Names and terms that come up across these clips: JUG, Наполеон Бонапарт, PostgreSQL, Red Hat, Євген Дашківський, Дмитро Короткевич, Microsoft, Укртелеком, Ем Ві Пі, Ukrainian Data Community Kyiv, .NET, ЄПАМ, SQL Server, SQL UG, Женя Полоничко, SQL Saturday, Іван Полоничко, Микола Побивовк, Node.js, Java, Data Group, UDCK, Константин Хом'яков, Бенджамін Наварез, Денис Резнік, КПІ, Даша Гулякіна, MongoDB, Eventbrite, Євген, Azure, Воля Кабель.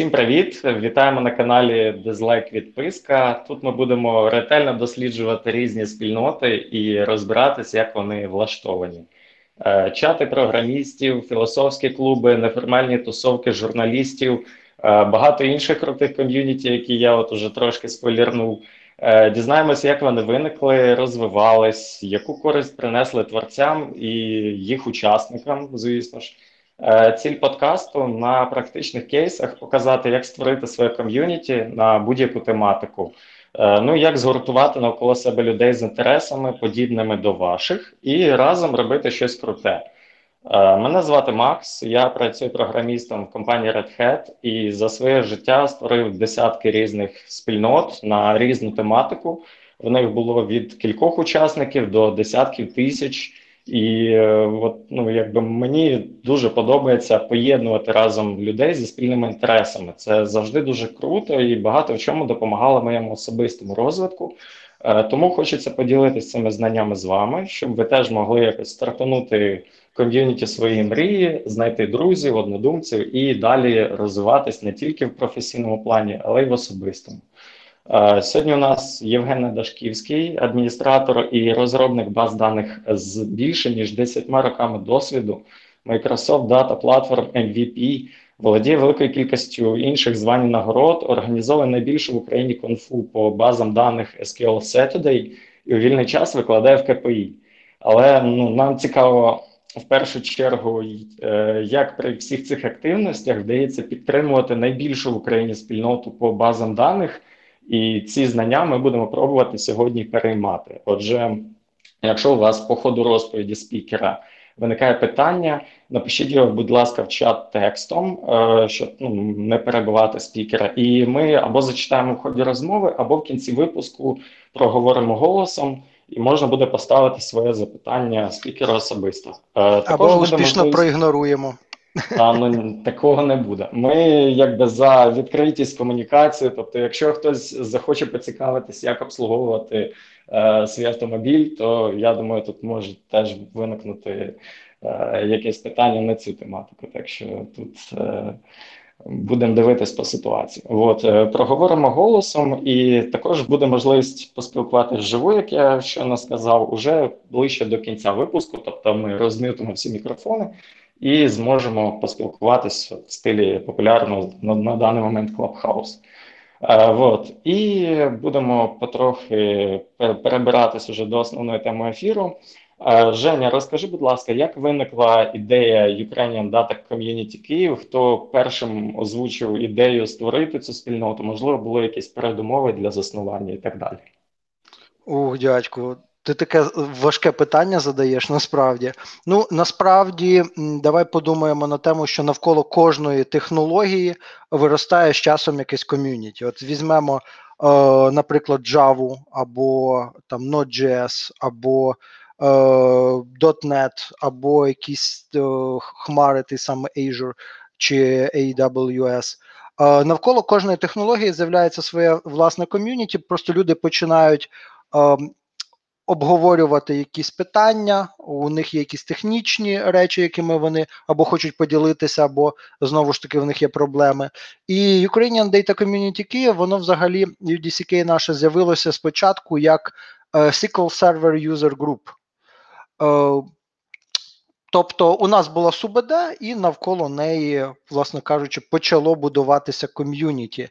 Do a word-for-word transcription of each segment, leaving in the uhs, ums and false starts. Всім привіт! Вітаємо на каналі Дизлайк від Приска. Тут ми будемо ретельно досліджувати різні спільноти і розбиратися, як вони влаштовані. Чати програмістів, філософські клуби, неформальні тусовки журналістів, багато інших крутих ком'юніті, які я от уже трошки спойлернув. Дізнаємося, як вони виникли, розвивались, яку користь принесли творцям і їх учасникам, звісно ж. Ціль подкасту на практичних кейсах показати, як створити своє ком'юніті на будь-яку тематику. Ну, як згуртувати навколо себе людей з інтересами, подібними до ваших, і разом робити щось круте. Мене звати Макс, я працюю програмістом в компанії Red Hat і за своє життя створив десятки різних спільнот на різну тематику. В них було від кількох учасників до десятків тисяч. І от, ну, якби мені дуже подобається поєднувати разом людей зі спільними інтересами. Це завжди дуже круто і багато в чому допомагало моєму особистому розвитку. Тому хочеться поділитися цими знаннями з вами, щоб ви теж могли якось стартанути ком'юніті свої мрії, знайти друзів, однодумців і далі розвиватись не тільки в професійному плані, але й в особистому. Сьогодні у нас Євген Дашківський, адміністратор і розробник баз даних з більше ніж десятьма роками досвіду, Microsoft Data Platform Ем Ві Пі, володіє великою кількістю інших звань і нагород, організовує найбільшу в Україні конфу по базам даних Ес Кю Ел Saturday і у вільний час викладає в Ка Пе І. Але ну, нам цікаво в першу чергу, як при всіх цих активностях вдається підтримувати найбільшу в Україні спільноту по базам даних. І ці знання ми будемо пробувати сьогодні переймати. Отже, якщо у вас по ходу розповіді спікера виникає питання, напишіть його, будь ласка, в чат текстом, щоб ну, не перебивати спікера. І ми або зачитаємо в ході розмови, або в кінці випуску проговоримо голосом, і можна буде поставити своє запитання спікеру особисто. Також або успішно можливо... проігноруємо. А, ну, такого не буде. Ми якби за відкритість комунікації, тобто якщо хтось захоче поцікавитись, як обслуговувати е, свій автомобіль, то я думаю, тут може теж виникнути е, якесь питання на цю тематику, так що тут е, будемо дивитись по ситуації. От, е, проговоримо голосом і також буде можливість поспілкуватися вживу, як я щойно сказав, уже ближче до кінця випуску, тобто ми розм'ютимо всі мікрофони, і зможемо поспілкуватися в стилі популярного на, на даний момент Clubhouse. Е, вот. І будемо потрохи перебиратись уже до основної теми ефіру. Е, Женя, розкажи, будь ласка, як виникла ідея Ukrainian Data Community Kyiv? Хто першим озвучив ідею створити цю спільноту? Можливо, були якісь передумови для заснування і так далі? Ух, дядьку. Ти таке важке питання задаєш насправді. Ну, насправді, давай подумаємо на тему, що навколо кожної технології виростає з часом якесь ком'юніті. От візьмемо, е, наприклад, Java, або там Node.js, або е, .дот нет, або якісь е, хмари, ти саме Azure чи Ей Дабл Ю Ес. Е, навколо кожної технології з'являється своє власне ком'юніті, просто люди починають... Е, обговорювати якісь питання, у них є якісь технічні речі, якими вони або хочуть поділитися, або знову ж таки в них є проблеми. І Ukrainian Data Community Kyiv, воно взагалі, Ю Ді Сі Кей наше, з'явилося спочатку як Ес Кю Ел Server User Group. Тобто у нас була СУБД і навколо неї, власне кажучи, почало будуватися ком'юніті.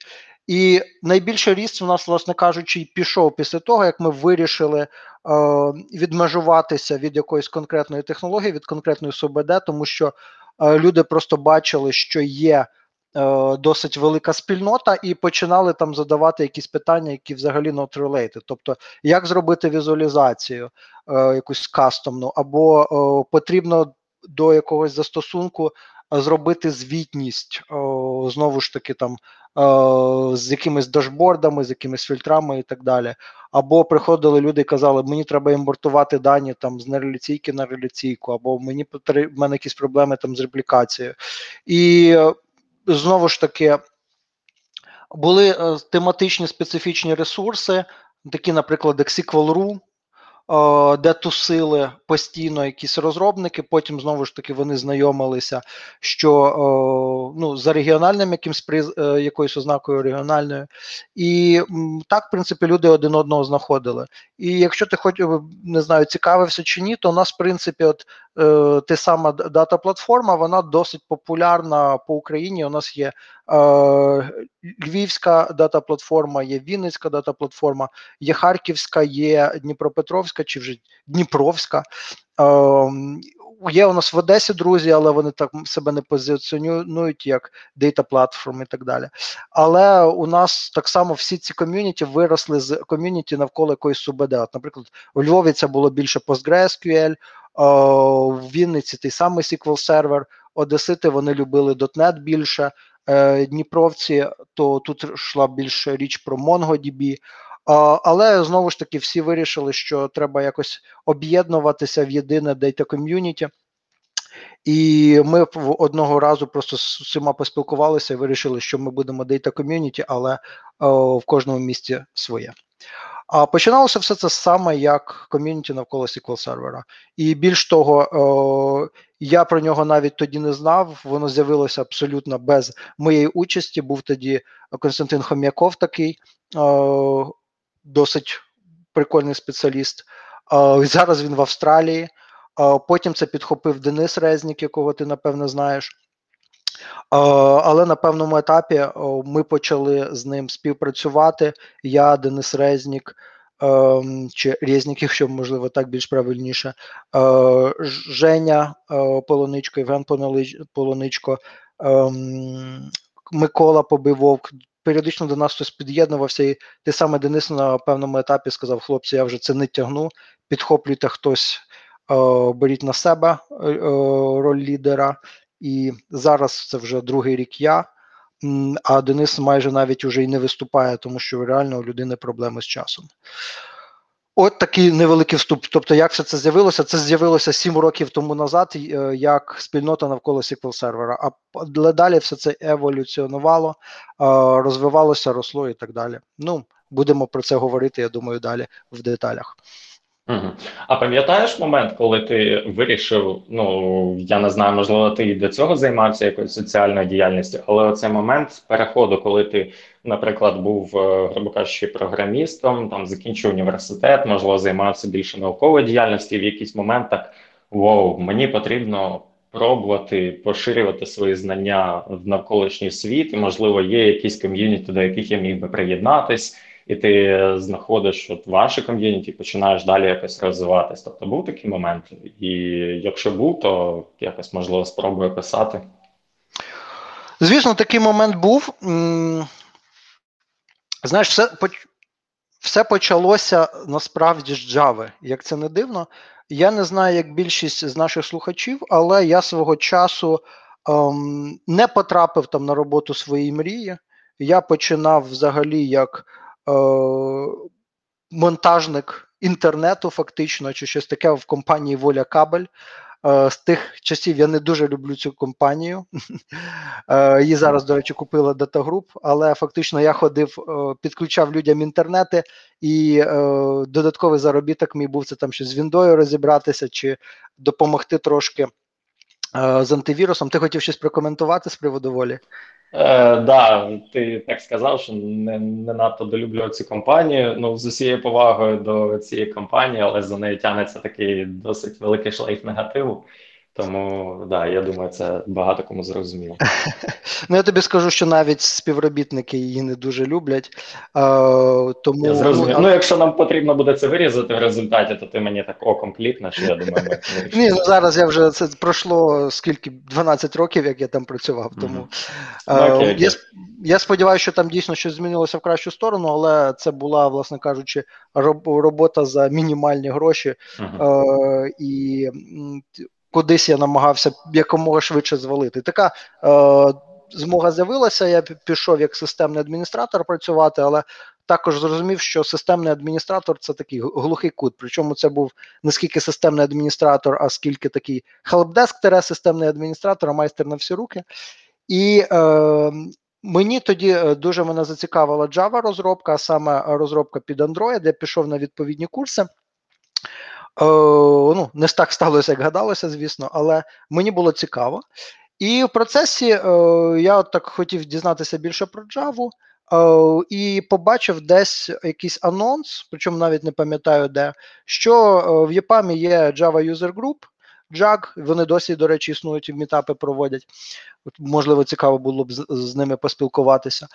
І найбільший ріст у нас, власне кажучи, пішов після того, як ми вирішили е, відмежуватися від якоїсь конкретної технології, від конкретної СУБД, тому що е, люди просто бачили, що є е, досить велика спільнота і починали там задавати якісь питання, які взагалі not related. Тобто, як зробити візуалізацію е, якусь кастомну, або е, потрібно до якогось застосунку зробити звітність, о, знову ж таки, там, о, з якимись дашбордами, з якимись фільтрами і так далі. Або приходили люди і казали, мені треба імпортувати дані там, з нереляційки на реляційку, або мені потр... в мене якісь проблеми там, з реплікацією. І, знову ж таки, були тематичні специфічні ресурси, такі, наприклад, як Ес Кю Ел точка ру, де тусили постійно якісь розробники, потім знову ж таки вони знайомилися, що ну, за регіональним якимсь приз, якоюсь ознакою регіональною. І так, в принципі, люди один одного знаходили. І якщо ти хоч, не знаю, цікавився чи ні, то у нас, в принципі, от та сама дата-платформа, вона досить популярна по Україні. У нас є е, Львівська дата-платформа, є Вінницька дата-платформа, є Харківська, є Дніпропетровська, чи вже Дніпровська. Е, є у нас в Одесі друзі, але вони так себе не позиціонують як Data Platform і так далі. Але у нас так само всі ці ком'юніті виросли з ком'юніті навколо якоїсь СУБД. От, наприклад, у Львові це було більше PostgreSQL, в Вінниці той самий ес кю ель Server, одесити вони любили .дот нет більше, дніпровці, то тут йшла більше річ про MongoDB, але знову ж таки всі вирішили, що треба якось об'єднуватися в єдине Data Community, і ми одного разу просто з усіма поспілкувалися і вирішили, що ми будемо Data Community, але в кожному місті своє. А починалося все це саме як ком'юніті навколо ес кю ель Server. І більш того, о, я про нього навіть тоді не знав, воно з'явилося абсолютно без моєї участі. Був тоді Константин Хом'яков такий, о, досить прикольний спеціаліст. О, зараз він в Австралії, о, потім це підхопив Денис Резнік, якого ти, напевно, знаєш. Але на певному етапі ми почали з ним співпрацювати. Я, Денис Резнік, чи Резнік, якщо можливо так більш правильніше, Женя Полоничко, Іван Полоничко, Микола Побивовк. Періодично до нас хтось під'єднувався, і те саме Денис на певному етапі сказав: хлопці, я вже це не тягну, підхоплюйте хтось, беріть на себе роль лідера. І зараз це вже другий рік я, а Денис майже навіть уже й не виступає, тому що реально у людини проблеми з часом. От такий невеликий вступ. Тобто, як все це з'явилося? Це з'явилося сім років тому назад, як спільнота навколо ес кю ель Server. А далі все це еволюціонувало, розвивалося, росло і так далі. Ну, будемо про це говорити, я думаю, далі в деталях. А пам'ятаєш момент, коли ти вирішив, ну, я не знаю, можливо, ти і до цього займався якоюсь соціальною діяльністю, але оцей момент переходу, коли ти, наприклад, був, грубо кажучи, програмістом, там, закінчив університет, можливо, займався більше науковою діяльністю, в якийсь момент так, вау, мені потрібно пробувати поширювати свої знання в навколишній світ, і, можливо, є якісь ком'юніті, до яких я міг би приєднатись, і ти знаходиш от ваше ком'юніті, починаєш далі якось розвиватись. Тобто був такий момент? І якщо був, то якось, можливо, спробую писати. Звісно, такий момент був. Знаєш, все, все почалося насправді з Java, як це не дивно. Я не знаю, як більшість з наших слухачів, але я свого часу ем, не потрапив там на роботу своєї мрії. Я починав взагалі як монтажник інтернету фактично, чи щось таке в компанії «Воля Кабель». З тих часів я не дуже люблю цю компанію. Її зараз, до речі, купила Data Group, але фактично я ходив, підключав людям інтернети, і додатковий заробіток мій був це там щось з Віндою розібратися, чи допомогти трошки з антивірусом. Ти хотів щось прокоментувати з приводу «Волі»? Так, е, да, ти так сказав, що не, не надто долюблю цю компанію, ну, з усією повагою до цієї компанії, але за нею тягнеться такий досить великий шлейф негативу, тому, так, да, я думаю, це багато кому зрозуміло. Ну, я тобі скажу, що навіть співробітники її не дуже люблять, е, тому... Я зрозумів. Ну, якщо нам потрібно буде це вирізати в результаті, то ти мені так оком клікнеш, я думаю, ми... Ні, ну, зараз я вже... Це пройшло, скільки, дванадцять років, як я там працював, тому... Mm-hmm. Okay, okay. Е, я, я сподіваюся, що там дійсно щось змінилося в кращу сторону, але це була, власне кажучи, робота за мінімальні гроші, mm-hmm. е, і... Кудись я намагався якомога швидше звалити. Така е, змога з'явилася, я пішов як системний адміністратор працювати, але також зрозумів, що системний адміністратор – це такий глухий кут. Причому це був не скільки системний адміністратор, а скільки такий хелпдеск-системний адміністратор, а майстер на всі руки. І е, мені тоді дуже мене зацікавила Java-розробка, а саме розробка під Android. Я пішов на відповідні курси. Ну, не так сталося, як гадалося, звісно, але мені було цікаво. І в процесі я от так хотів дізнатися більше про Java і побачив десь якийсь анонс, причому навіть не пам'ятаю де, що в ЄПАМі є Java User Group, джаг, вони досі, до речі, існують і мітапи проводять. От, можливо, цікаво було б з, з ними поспілкуватися.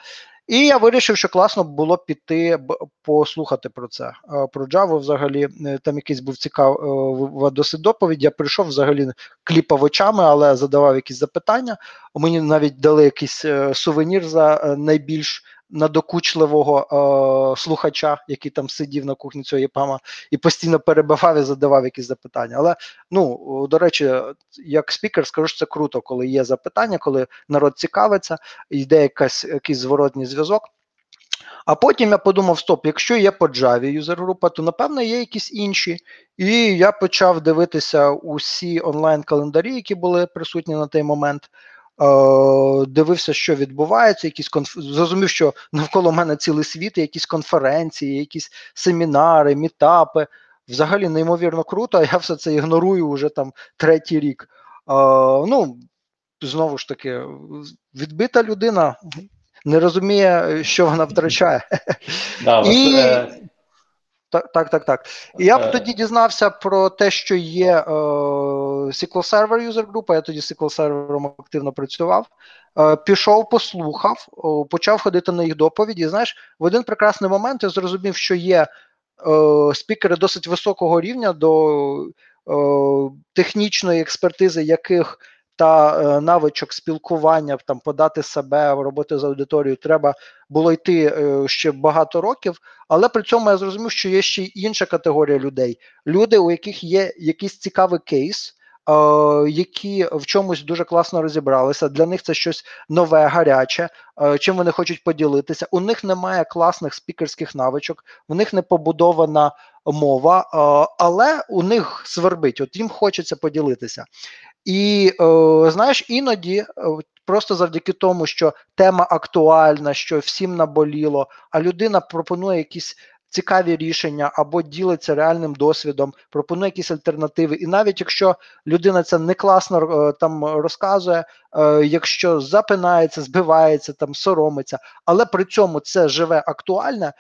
І я вирішив, що класно було піти послухати про це. Про Java взагалі, там якийсь був цікава досить доповідь. Я прийшов взагалі кліпав очами, але задавав якісь запитання. Мені навіть дали якийсь сувенір за найбільш надокучливого е, слухача, який там сидів на кухні цього ЄПАМа і постійно перебивав і задавав якісь запитання. Але, ну, до речі, як спікер скажу, що це круто, коли є запитання, коли народ цікавиться, йде якась, якийсь зворотній зв'язок. А потім я подумав, стоп, якщо є по Java юзер-група, то, напевно, є якісь інші. І я почав дивитися усі онлайн-календарі, які були присутні на той момент, дивився, що відбувається, якісь конф... зрозумів, що навколо мене цілий світ, якісь конференції, якісь семінари, мітапи. Взагалі неймовірно круто, я все це ігнорую вже там третій рік. Е, ну, знову ж таки, відбита людина не розуміє, що вона втрачає. Так, так, так, так. І я б тоді дізнався про те, що є е, ес кю ел Server User Group, я тоді з ес кю ел Server активно працював, е, пішов, послухав, е, почав ходити на їх доповіді. Знаєш, в один прекрасний момент я зрозумів, що є е, спікери досить високого рівня до е, технічної експертизи, яких та е, навичок спілкування, там, подати себе, роботи з аудиторією, треба було йти е, ще багато років, але при цьому я зрозумів, що є ще й інша категорія людей. Люди, у яких є якийсь цікавий кейс, е, які в чомусь дуже класно розібралися, для них це щось нове, гаряче, е, чим вони хочуть поділитися. У них немає класних спікерських навичок, в них не побудована мова, е, але у них свербить, от їм хочеться поділитися. І, е, знаєш, іноді е, просто завдяки тому, що тема актуальна, що всім наболіло, а людина пропонує якісь цікаві рішення або ділиться реальним досвідом, пропонує якісь альтернативи. І навіть якщо людина це не класно е, там розказує, е, якщо запинається, збивається, там соромиться, але при цьому це живе актуальне, е,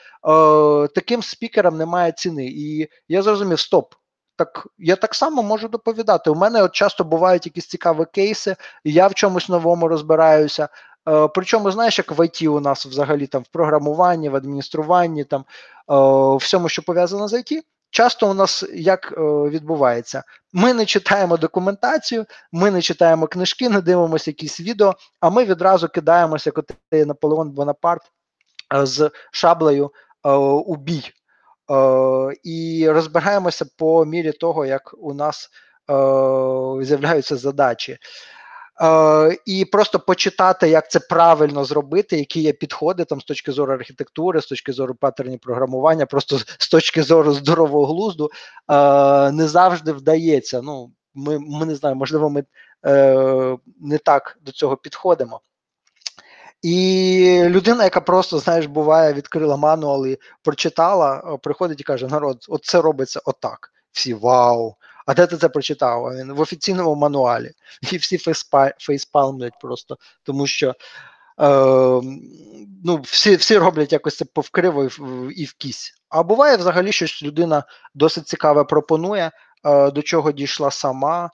таким спікерам немає ціни. І я зрозумів, стоп. Так, я так само можу доповідати. У мене от часто бувають якісь цікаві кейси, я в чомусь новому розбираюся. Е, причому, знаєш, як в ай ті у нас взагалі, там, в програмуванні, в адмініструванні, там, е, всьому, що пов'язано з ай ті, часто у нас як е, відбувається? Ми не читаємо документацію, ми не читаємо книжки, не дивимося якісь відео, а ми відразу кидаємося, як от Наполеон Бонапарт е, з шаблею е, у бій. Uh, і розбираємося по мірі того, як у нас uh, з'являються задачі. Uh, і просто почитати, як це правильно зробити, які є підходи там, з точки зору архітектури, з точки зору паттернів програмування, просто з точки зору здорового глузду, uh, не завжди вдається. Ну, ми, ми не знаємо, можливо, ми uh, не так до цього підходимо. І людина, яка просто, знаєш, буває, відкрила мануал і прочитала, приходить і каже, народ, от це робиться отак. Всі, вау, а де ти це прочитав? Він в офіційному мануалі. І всі фейспалмлять просто, тому що е, ну, всі, всі роблять якось це повкриво і в кісь. А буває взагалі, щось людина досить цікаве пропонує, е, до чого дійшла сама,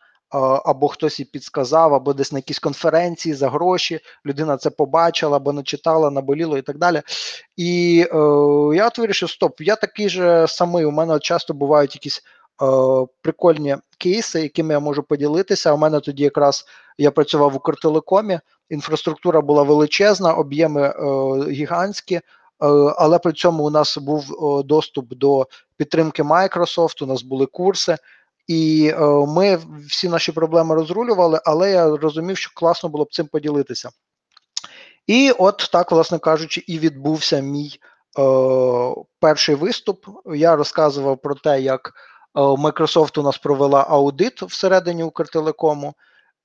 або хтось їй підсказав, або десь на якісь конференції за гроші, людина це побачила, або не читала, наболіло і так далі. І е, я от вирішив, стоп, я такий же самий, у мене часто бувають якісь е, прикольні кейси, якими я можу поділитися. У мене тоді якраз, я працював в Укртелекомі, інфраструктура була величезна, об'єми е, гігантські, але при цьому у нас був е, доступ до підтримки Microsoft, у нас були курси, і е, ми всі наші проблеми розрулювали, але я розумів, що класно було б цим поділитися. І от так, власне кажучи, і відбувся мій е, перший виступ. Я розказував про те, як е, Microsoft у нас провела аудит всередині Укртелекому.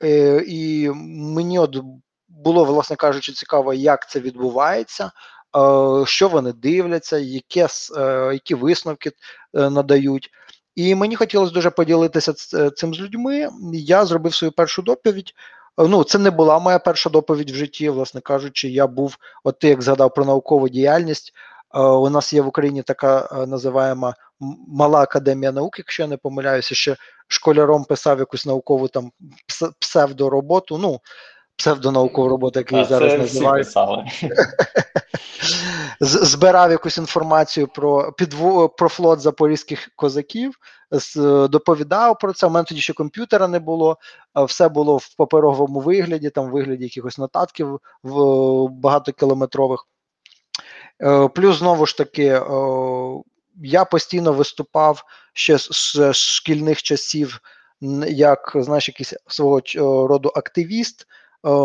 Е, і мені от було, власне кажучи, цікаво, як це відбувається, е, що вони дивляться, які, е, які висновки е, надають. І мені хотілося дуже поділитися цим з людьми. Я зробив свою першу доповідь. Ну, це не була моя перша доповідь в житті, власне кажучи. Я був, от ти як згадав про наукову діяльність, у нас є в Україні така називаємо мала академія наук, якщо я не помиляюся, ще школяром писав якусь наукову там псевдороботу, ну, псевдонаукову роботу, яку я зараз називаю. Збирав якусь інформацію про, підво, про флот запорізьких козаків, доповідав про це, у мене тоді ще комп'ютера не було, все було в паперовому вигляді, там в вигляді якихось нотатків багатокілометрових. Плюс, знову ж таки, я постійно виступав ще з шкільних часів як, знаєш, якийсь свого роду активіст.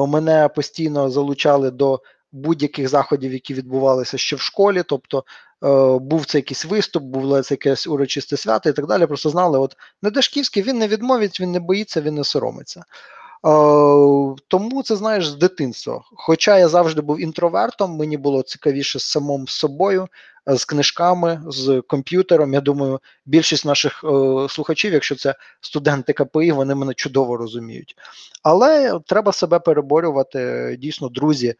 Мене постійно залучали до будь-яких заходів, які відбувалися ще в школі, тобто був це якийсь виступ, було це якесь урочисте свято і так далі. Просто знали, от Недашківський, він не відмовить, він не боїться, він не соромиться. Тому це, знаєш, з дитинства. Хоча я завжди був інтровертом, мені було цікавіше з самим собою, з книжками, з комп'ютером. Я думаю, більшість наших е, слухачів, якщо це студенти КПІ, вони мене чудово розуміють. Але треба себе переборювати. Дійсно, друзі, е,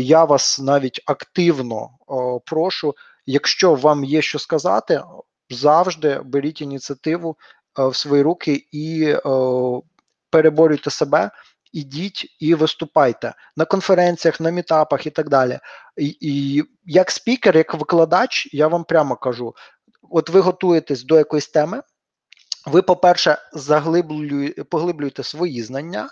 я вас навіть активно е, прошу, якщо вам є що сказати, завжди беріть ініціативу е, в свої руки і е, переборюйте себе, ідіть і виступайте на конференціях, на мітапах і так далі. І, і як спікер, як викладач, я вам прямо кажу, от ви готуєтесь до якоїсь теми, ви, по-перше, заглиблюєте, поглиблюєте свої знання,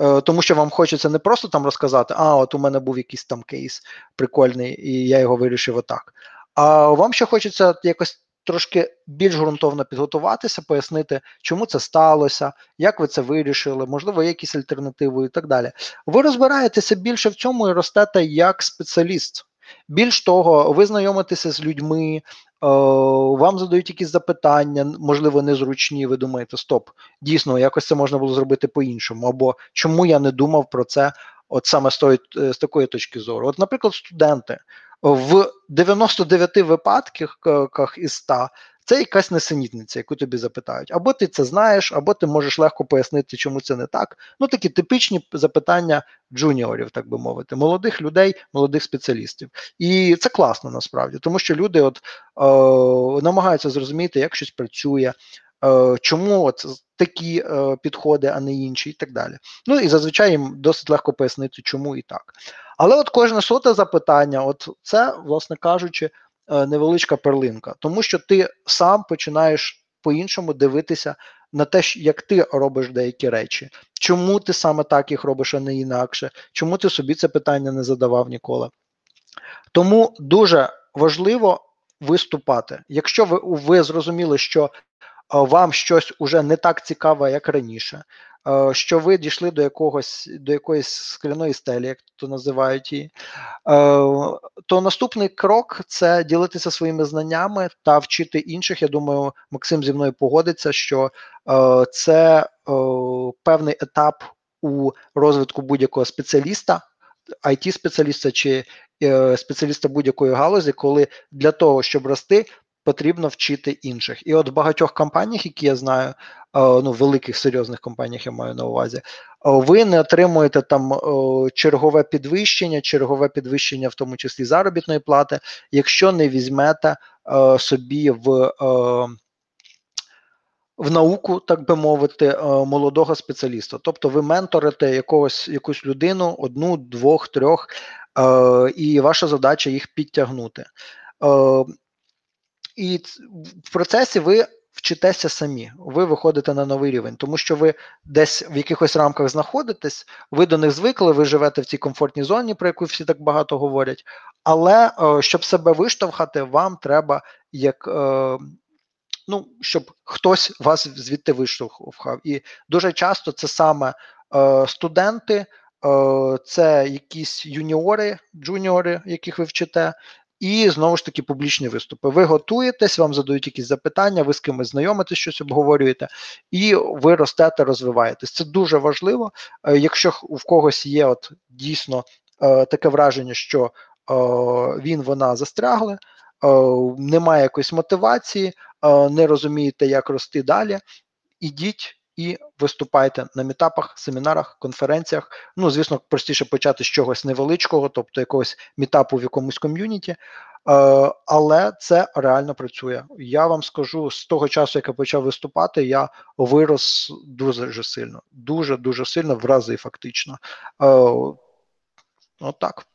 е, тому що вам хочеться не просто там розказати, а от у мене був якийсь там кейс прикольний, і я його вирішив отак. А вам ще хочеться якось трошки більш ґрунтовно підготуватися, пояснити, чому це сталося, як ви це вирішили, можливо, якісь альтернативи і так далі. Ви розбираєтеся більше в цьому і ростете як спеціаліст. Більш того, ви знайомитеся з людьми, вам задають якісь запитання, можливо, незручні, ви думаєте, стоп, дійсно, якось це можна було зробити по-іншому, або чому я не думав про це от саме з, тої, з такої точки зору. От, наприклад, студенти. В дев'яноста дев'яти випадках із ста це якась несенітниця, яку тобі запитають. Або ти це знаєш, або ти можеш легко пояснити, чому це не так. Ну, такі типічні запитання джуніорів, так би мовити, молодих людей, молодих спеціалістів. І це класно, насправді, тому що люди от, е, намагаються зрозуміти, як щось працює, е, чому от такі е, підходи, а не інші і так далі. Ну, і зазвичай їм досить легко пояснити, чому і так. Але от кожне соте запитання, от це, власне кажучи, невеличка перлинка. Тому що ти сам починаєш по-іншому дивитися на те, як ти робиш деякі речі. Чому ти саме так їх робиш, а не інакше? Чому ти собі це питання не задавав ніколи? Тому дуже важливо виступати. Якщо ви, ви зрозуміли, що вам щось уже не так цікаво, як раніше, що ви дійшли до якогось, до якоїсь скляної стелі, як то називають її, то наступний крок – це ділитися своїми знаннями та вчити інших. Я думаю, Максим зі мною погодиться, що це певний етап у розвитку будь-якого спеціаліста, ай ті-спеціаліста чи спеціаліста будь-якої галузі, коли для того, щоб рости, потрібно вчити інших. І от в багатьох компаніях, які я знаю, ну, великих, серйозних компаніях я маю на увазі, ви не отримуєте там чергове підвищення, чергове підвищення, в тому числі заробітної плати, якщо не візьмете собі в, в науку, так би мовити, молодого спеціаліста. Тобто ви менторите якогось, якусь людину, одну, двох, трьох, і ваша задача їх підтягнути. І в процесі ви вчитеся самі, ви виходите на новий рівень, тому що ви десь в якихось рамках знаходитесь, ви до них звикли, ви живете в цій комфортній зоні, про яку всі так багато говорять, але е, щоб себе виштовхати, вам треба, як, е, ну, щоб хтось вас звідти виштовхав. І дуже часто це саме е, студенти, е, це якісь юніори, джуніори, яких ви вчите, і, знову ж таки, публічні виступи. Ви готуєтесь, вам задають якісь запитання, ви з кимось знайомитесь, щось обговорюєте, і ви ростете, розвиваєтесь. Це дуже важливо. Якщо в когось є от дійсно таке враження, що він, вона застрягли, немає якоїсь мотивації, не розумієте, як рости далі, ідіть і виступайте на мітапах, семінарах, конференціях. Ну, звісно, простіше почати з чогось невеличкого, тобто якогось мітапу в якомусь ком'юніті, але це реально працює. Я вам скажу, з того часу, як я почав виступати, я вирос дуже сильно, дуже-дуже сильно, в рази фактично. От так.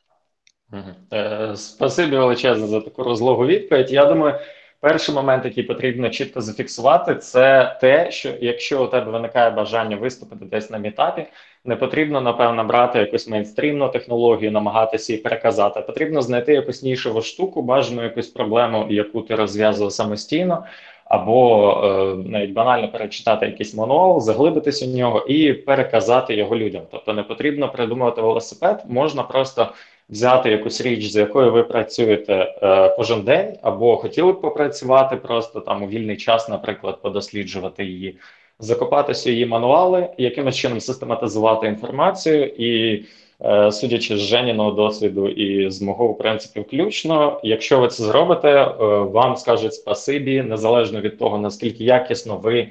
Спасибі величезне за таку розлогу відповідь. Я думаю, перший момент, який потрібно чітко зафіксувати, це те, що якщо у тебе виникає бажання виступити десь на мітапі, не потрібно, напевно, брати якусь мейнстрімну технологію, намагатися її переказати. Потрібно знайти якусь нішову штуку, бажану якусь проблему, яку ти розв'язував самостійно, або е, навіть банально перечитати якийсь мануал, заглибитись у нього і переказати його людям. Тобто не потрібно придумувати велосипед, можна просто взяти якусь річ, з якою ви працюєте е, кожен день, або хотіли б попрацювати просто там у вільний час, наприклад, подосліджувати її, закопатися у її мануали, якимось чином систематизувати інформацію і, е, судячи з Женіного досвіду і з мого, в принципі, включно, якщо ви це зробите, е, вам скажуть спасибі, незалежно від того, наскільки якісно ви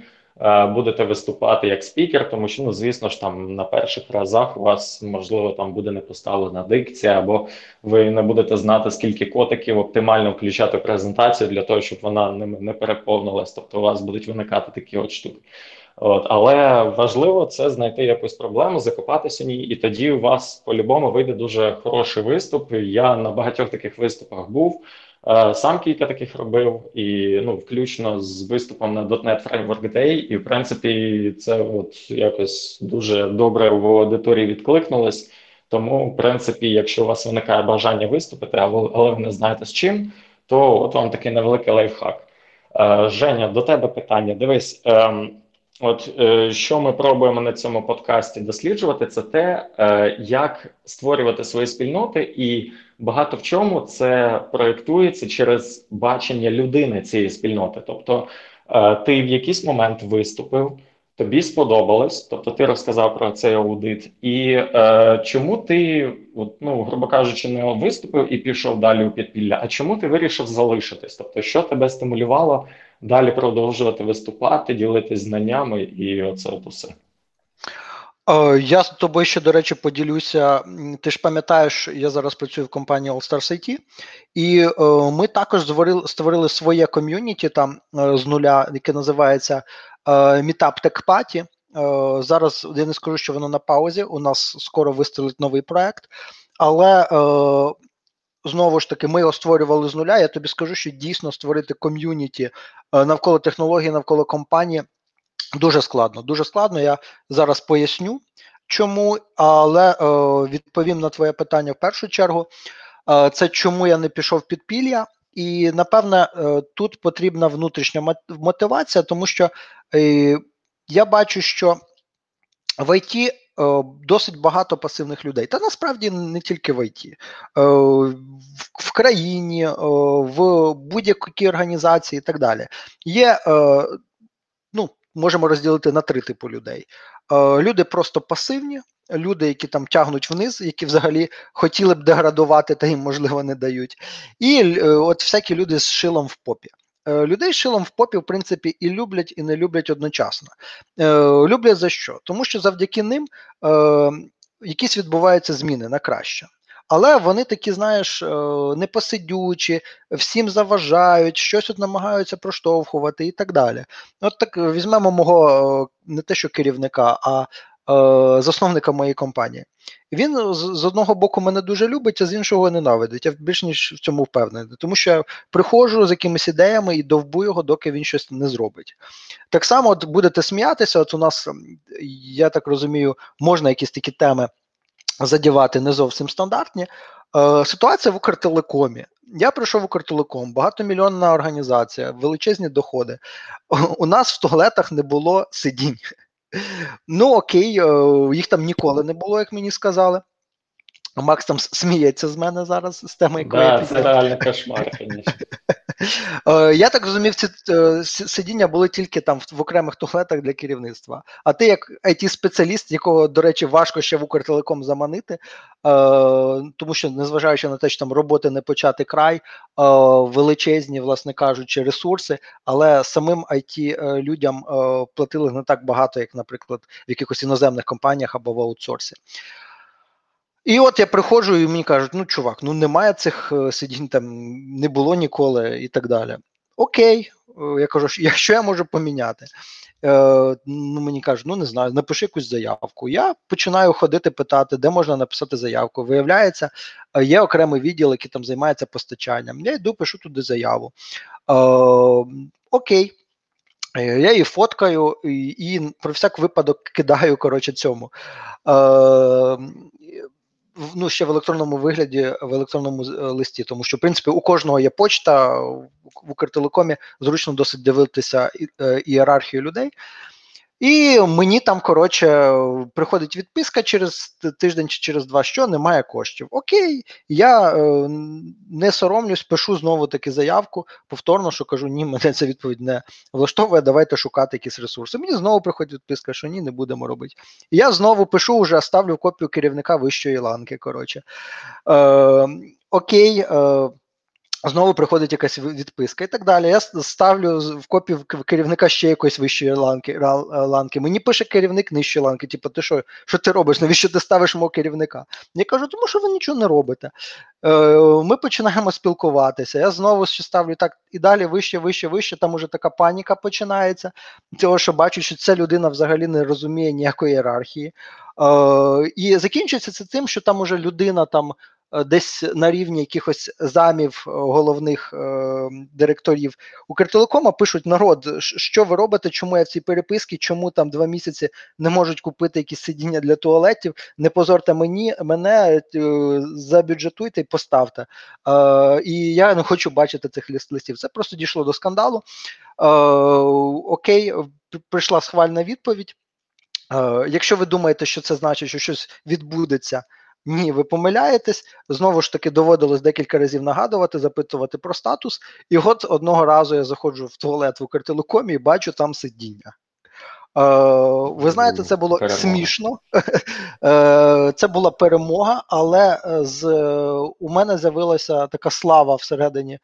будете виступати як спікер, тому що, ну, звісно ж, там на перших разах у вас, можливо, там буде не поставлена дикція, або ви не будете знати, скільки котиків оптимально включати в презентацію для того, щоб вона не, не переповнилась, тобто у вас будуть виникати такі от штуки. От, але важливо це знайти якусь проблему, закопатися в ній, і тоді у вас по-любому вийде дуже хороший виступ. Я на багатьох таких виступах був, сам кілька таких робив, і, ну, включно з виступом на .дот нет Framework Day, і, в принципі, це от якось дуже добре в аудиторії відкликнулось. Тому, в принципі, якщо у вас виникає бажання виступити, але ви не знаєте з чим, то от вам такий невеликий лайфхак. Женя, до тебе питання. Дивись, от що ми пробуємо на цьому подкасті досліджувати, це те, як створювати свої спільноти, і багато в чому це проєктується через бачення людини цієї спільноти. Тобто ти в якийсь момент виступив, тобі сподобалось, тобто ти розказав про цей аудит, і е, чому ти, от, ну, грубо кажучи, не виступив і пішов далі у підпілля, а чому ти вирішив залишитись? Тобто що тебе стимулювало далі продовжувати виступати, ділитись знаннями і оце от усе? Я з тобою ще, до речі, поділюся. Ти ж пам'ятаєш, я зараз працюю в компанії All Stars ай ті, і ми також створили, створили своє ком'юніті там з нуля, яке називається Meetup Tech Party. Зараз я не скажу, що воно на паузі, у нас скоро вистрілить новий проект, але знову ж таки, ми його створювали з нуля. Я тобі скажу, що дійсно створити ком'юніті навколо технології, навколо компанії дуже складно, дуже складно. Я зараз поясню, чому, але е, відповім на твоє питання в першу чергу. Е, це чому я не пішов в підпілля. І, напевне, е, тут потрібна внутрішня мотивація, тому що е, я бачу, що в ай ті е, досить багато пасивних людей. Та насправді не тільки в ай ті. Е, в, в країні, е, в будь-якій організації і так далі. Є... Е, можемо розділити на три типи людей. Е, люди просто пасивні, люди, які там тягнуть вниз, які взагалі хотіли б деградувати, та їм, можливо, не дають. І е, от всякі люди з шилом в попі. Е, людей з шилом в попі, в принципі, і люблять, і не люблять одночасно. Е, люблять за що? Тому що завдяки ним е, якісь відбуваються зміни на краще. Але вони такі, знаєш, непосидючі, всім заважають, щось от намагаються проштовхувати і так далі. От так візьмемо мого, не те що керівника, а засновника моєї компанії. Він з одного боку мене дуже любить, а з іншого ненавидить. Я більш ніж в цьому впевнений. Тому що я приходжу з якимись ідеями і довбу його, доки він щось не зробить. Так само от будете сміятися, от у нас, я так розумію, можна якісь такі теми задівати не зовсім стандартні. Е, ситуація в Укртелекомі. Я прийшов в Укртелеком, багатомільйонна організація, величезні доходи. У нас в туалетах не було сидінь. Ну окей, е, їх там ніколи не було, як мені сказали. Макс там сміється з мене зараз, з теми, якої... Да, це реально кошмар, звісно. Я так розумів, ці сидіння були тільки там в окремих туалетах для керівництва. А ти як ай ті-спеціаліст, якого, до речі, важко ще в Укртелеком заманити, тому що, незважаючи на те, що там роботи не почати край, величезні, власне кажучи, ресурси, але самим ай ті-людям платили не так багато, як, наприклад, в якихось іноземних компаніях або в аутсорсі. І от я приходжу, і мені кажуть, ну, чувак, ну, немає цих сидінь, там, не було ніколи і так далі. Окей, я кажу, що я можу поміняти? Ну, мені кажуть, ну, не знаю, напиши якусь заявку. Я починаю ходити, питати, де можна написати заявку. Виявляється, є окремий відділ, який там займається постачанням. Я йду, пишу туди заяву. Окей. Я її фоткаю і, і про всяк випадок кидаю, коротше, цьому. Ну, ще в електронному вигляді, в електронному листі, тому що, в принципі, у кожного є почта, в Укртелекомі зручно досить дивитися ієрархію людей. І мені там, коротше, приходить відписка через тиждень чи через два, що немає коштів. Окей, я е, не соромлюсь, пишу знову-таки заявку, повторно, що кажу, ні, мене ця відповідь не влаштовує, давайте шукати якісь ресурси. Мені знову приходить відписка, що ні, не будемо робити. Я знову пишу, вже ставлю копію керівника вищої ланки, коротше. Е, окей, е, знову приходить якась відписка і так далі. Я ставлю в копію керівника ще якоїсь вищої ланки. ланки. Мені пише керівник нижчої ланки, типу, ти що, що ти робиш, навіщо ти ставиш мого керівника? Я кажу, тому що ви нічого не робите. Ми починаємо спілкуватися, я знову ще ставлю так і далі, вище, вище, вище, там уже така паніка починається, того, що бачу, що ця людина взагалі не розуміє ніякої ієрархії. І закінчується це тим, що там уже людина там, десь на рівні якихось замів головних е, директорів Укртелекома пишуть, народ, що ви робите, чому я в цій переписці, чому там два місяці не можуть купити якісь сидіння для туалетів, не позорте мені, мене, е, забюджетуйте і поставте. Е, і я не хочу бачити цих листів. Це просто дійшло до скандалу. Е, окей, прийшла схвальна відповідь. Е, якщо ви думаєте, що це значить, що щось відбудеться, ні, ви помиляєтесь. Знову ж таки, доводилось декілька разів нагадувати, запитувати про статус. І от одного разу я заходжу в туалет в Укртелекомі і бачу там сидіння. Е, ви знаєте, це було перемога. Смішно. Е, це була перемога, але з, у мене з'явилася така слава всередині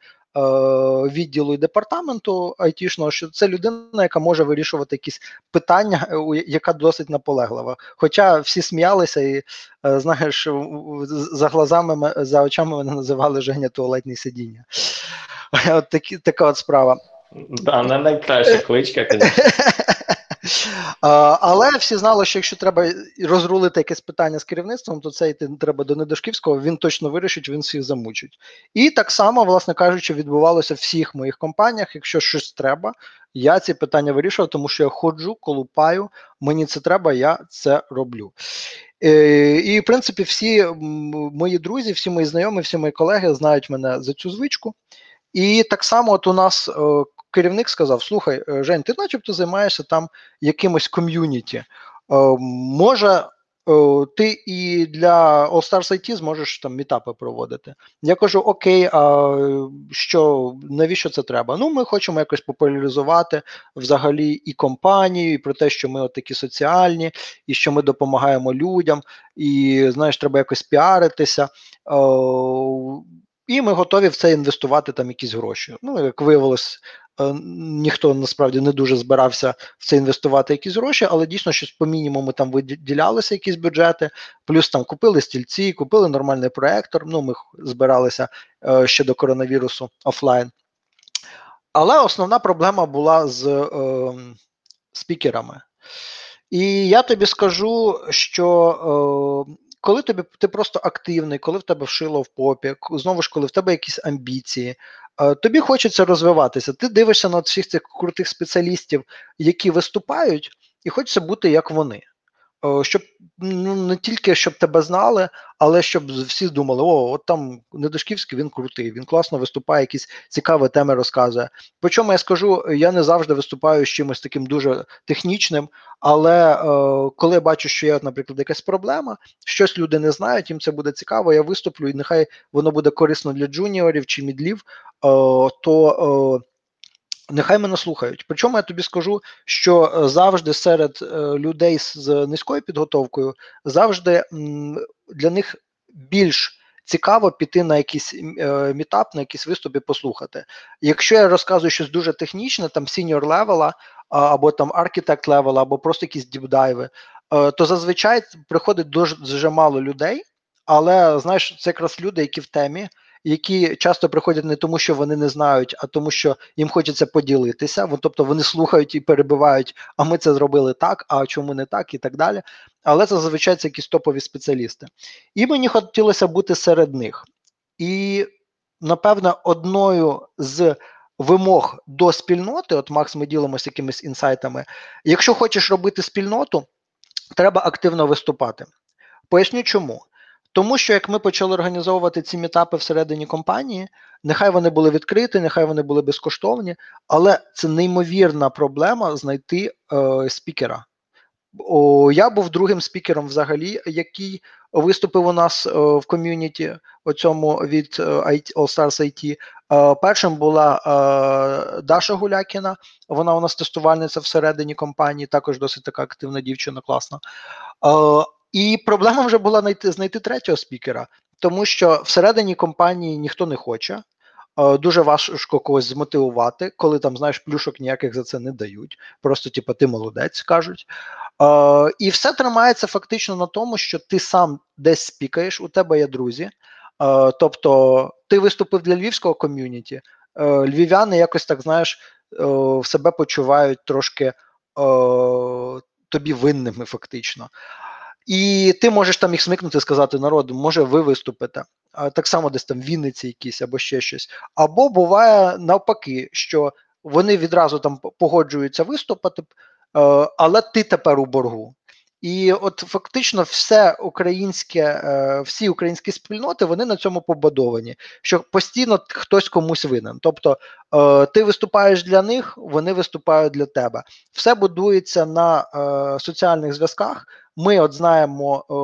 відділу і департаменту айтішного, що це людина, яка може вирішувати якісь питання, яка досить наполеглива. Хоча всі сміялися і, знаєш, за глазами, за очами мене називали Женя туалетні сидіння. От такі, така от справа. Да, не найкраща кличка, звісно. Але всі знали, що якщо треба розрулити якесь питання з керівництвом, то це йти треба до Недашківського, він точно вирішить, він всіх замучить. І так само, власне кажучи, відбувалося в всіх моїх компаніях, якщо щось треба, я ці питання вирішував, тому що я ходжу, колупаю, мені це треба, я це роблю. І, в принципі, всі мої друзі, всі мої знайомі, всі мої колеги знають мене за цю звичку. І так само от у нас керівник сказав, слухай, Жень, ти начебто займаєшся там якимось ком'юніті. Може, ти і для All Stars ай ті зможеш там мітапи проводити. Я кажу, окей, а що, навіщо це треба? Ну, ми хочемо якось популяризувати взагалі і компанію, і про те, що ми от такі соціальні, і що ми допомагаємо людям, і, знаєш, треба якось піаритися. І ми готові в це інвестувати там якісь гроші. Ну, як виявилось, ніхто насправді не дуже збирався в це інвестувати якісь гроші, але дійсно щось по мінімуму там виділялися якісь бюджети, плюс там купили стільці, купили нормальний проектор, ну, ми збиралися ще до коронавірусу офлайн. Але основна проблема була з е, спікерами. І я тобі скажу, що... Е, Коли тобі, ти просто активний, коли в тебе вшило в попі, знову ж, коли в тебе якісь амбіції, тобі хочеться розвиватися. Ти дивишся на всіх цих крутих спеціалістів, які виступають, і хочеться бути як вони. щоб ну, не тільки, щоб тебе знали, але щоб всі думали, о, от там Недошківський, він крутий, він класно виступає, якісь цікаві теми розказує. Причому я скажу, я не завжди виступаю з чимось таким дуже технічним, але е, коли бачу, що є, наприклад, якась проблема, щось люди не знають, їм це буде цікаво, я виступлю, і нехай воно буде корисно для джуніорів чи мідлів, е, то... Е, Нехай мене слухають. Причому я тобі скажу, що завжди серед людей з низькою підготовкою, завжди для них більш цікаво піти на якийсь мітап, на якісь виступи послухати. Якщо я розказую щось дуже технічне, там senior левела, або там architect левела, або просто якісь діпдайви, то зазвичай приходить дуже мало людей, але, знаєш, це якраз люди, які в темі, які часто приходять не тому, що вони не знають, а тому, що їм хочеться поділитися. Тобто вони слухають і перебивають, а ми це зробили так, а чому не так і так далі. Але це зазвичай це якісь топові спеціалісти. І мені хотілося бути серед них. І, напевно, одною з вимог до спільноти, от, Макс, ми ділимося якимись інсайтами, якщо хочеш робити спільноту, треба активно виступати. Поясню, чому. Тому що, як ми почали організовувати ці мітапи всередині компанії, нехай вони були відкриті, нехай вони були безкоштовні, але це неймовірна проблема знайти е, спікера. О, я був другим спікером взагалі, який виступив у нас е, в ком'юніті, у цьому від е, All Stars ай ті. Е, першим була е, Даша Гулякіна, вона у нас тестувальниця всередині компанії, також досить така активна дівчина, класна. Е, І проблема вже була знайти, знайти третього спікера, тому що всередині компанії ніхто не хоче, дуже важко когось змотивувати, коли там, знаєш, плюшок ніяких за це не дають, просто типу ти молодець, кажуть. І все тримається фактично на тому, що ти сам десь спікаєш, у тебе є друзі, тобто ти виступив для львівського ком'юніті, львів'яни якось так, знаєш, в себе почувають трошки тобі винними фактично. І ти можеш там їх смикнути, сказати народу, може ви виступите. Так само десь там в Вінниці якісь або ще щось. Або буває навпаки, що вони відразу там погоджуються виступати, але ти тепер у боргу. І от фактично все українське, всі українські спільноти, вони на цьому побудовані, що постійно хтось комусь винен. Тобто ти виступаєш для них, вони виступають для тебе. Все будується на соціальних зв'язках. Ми от знаємо о,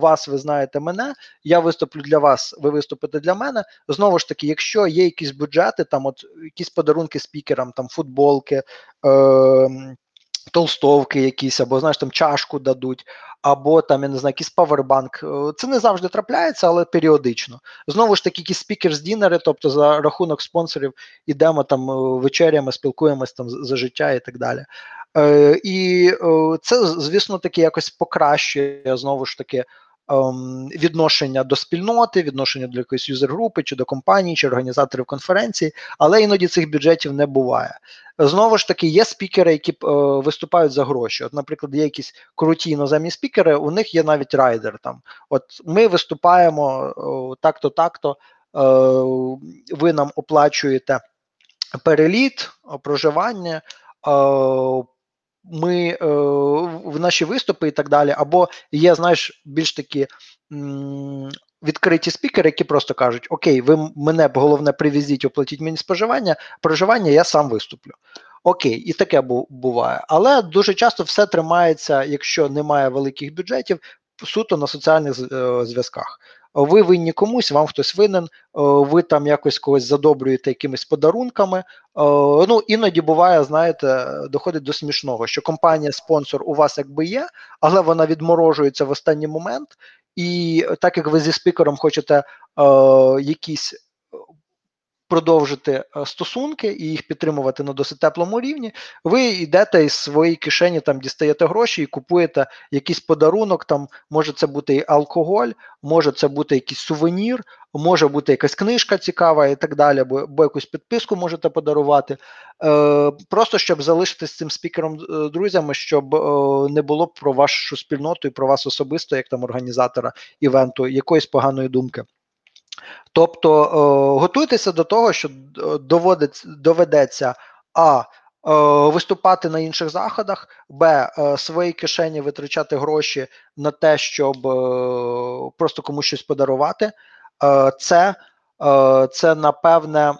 вас, ви знаєте мене, я виступлю для вас, ви виступите для мене. Знову ж таки, якщо є якісь бюджети, там от якісь подарунки спікерам, там футболки, е- толстовки якісь, або, знаєш, там чашку дадуть, або там, я не знаю, якийсь павербанк. Це не завжди трапляється, але періодично. Знову ж таки, якісь спікерс-дінери, тобто за рахунок спонсорів, ідемо там вечерями, спілкуємось там за життя і так далі. Е, і е, це, звісно, таки якось покращує, знову ж таки, е, відношення до спільноти, відношення до якоїсь юзер-групи, чи до компанії, чи організаторів конференції, але іноді цих бюджетів не буває. Знову ж таки, є спікери, які е, виступають за гроші. От, наприклад, є якісь круті іноземні спікери, у них є навіть райдер там. От ми виступаємо е, так-то, так-то, е, ви нам оплачуєте переліт, проживання, е, ми е, в наші виступи і так далі, або є, знаєш, більш такі м- відкриті спікери, які просто кажуть, окей, ви мене, головне, привезіть, оплатіть мені споживання, проживання, я сам виступлю. Окей, і таке бу- буває. Але дуже часто все тримається, якщо немає великих бюджетів, суто на соціальних е- зв'язках. Ви винні комусь, вам хтось винен, ви там якось когось задобрюєте якимись подарунками. Ну, іноді буває, знаєте, доходить до смішного, що компанія-спонсор у вас якби є, але вона відморожується в останній момент, і так як ви зі спікером хочете якісь продовжити стосунки і їх підтримувати на досить теплому рівні, ви йдете із своєї кишені, там дістаєте гроші і купуєте якийсь подарунок, там може це бути і алкоголь, може це бути якийсь сувенір, може бути якась книжка цікава і так далі, або, або якусь підписку можете подарувати, е, просто щоб залишитись з цим спікером е, друзями, щоб е, не було про вашу спільноту і про вас особисто, як там організатора івенту, якоїсь поганої думки. Тобто готуйтеся до того, що доведеться а, виступати на інших заходах, б, свої кишені витрачати гроші на те, щоб просто комусь щось подарувати, це, це напевне,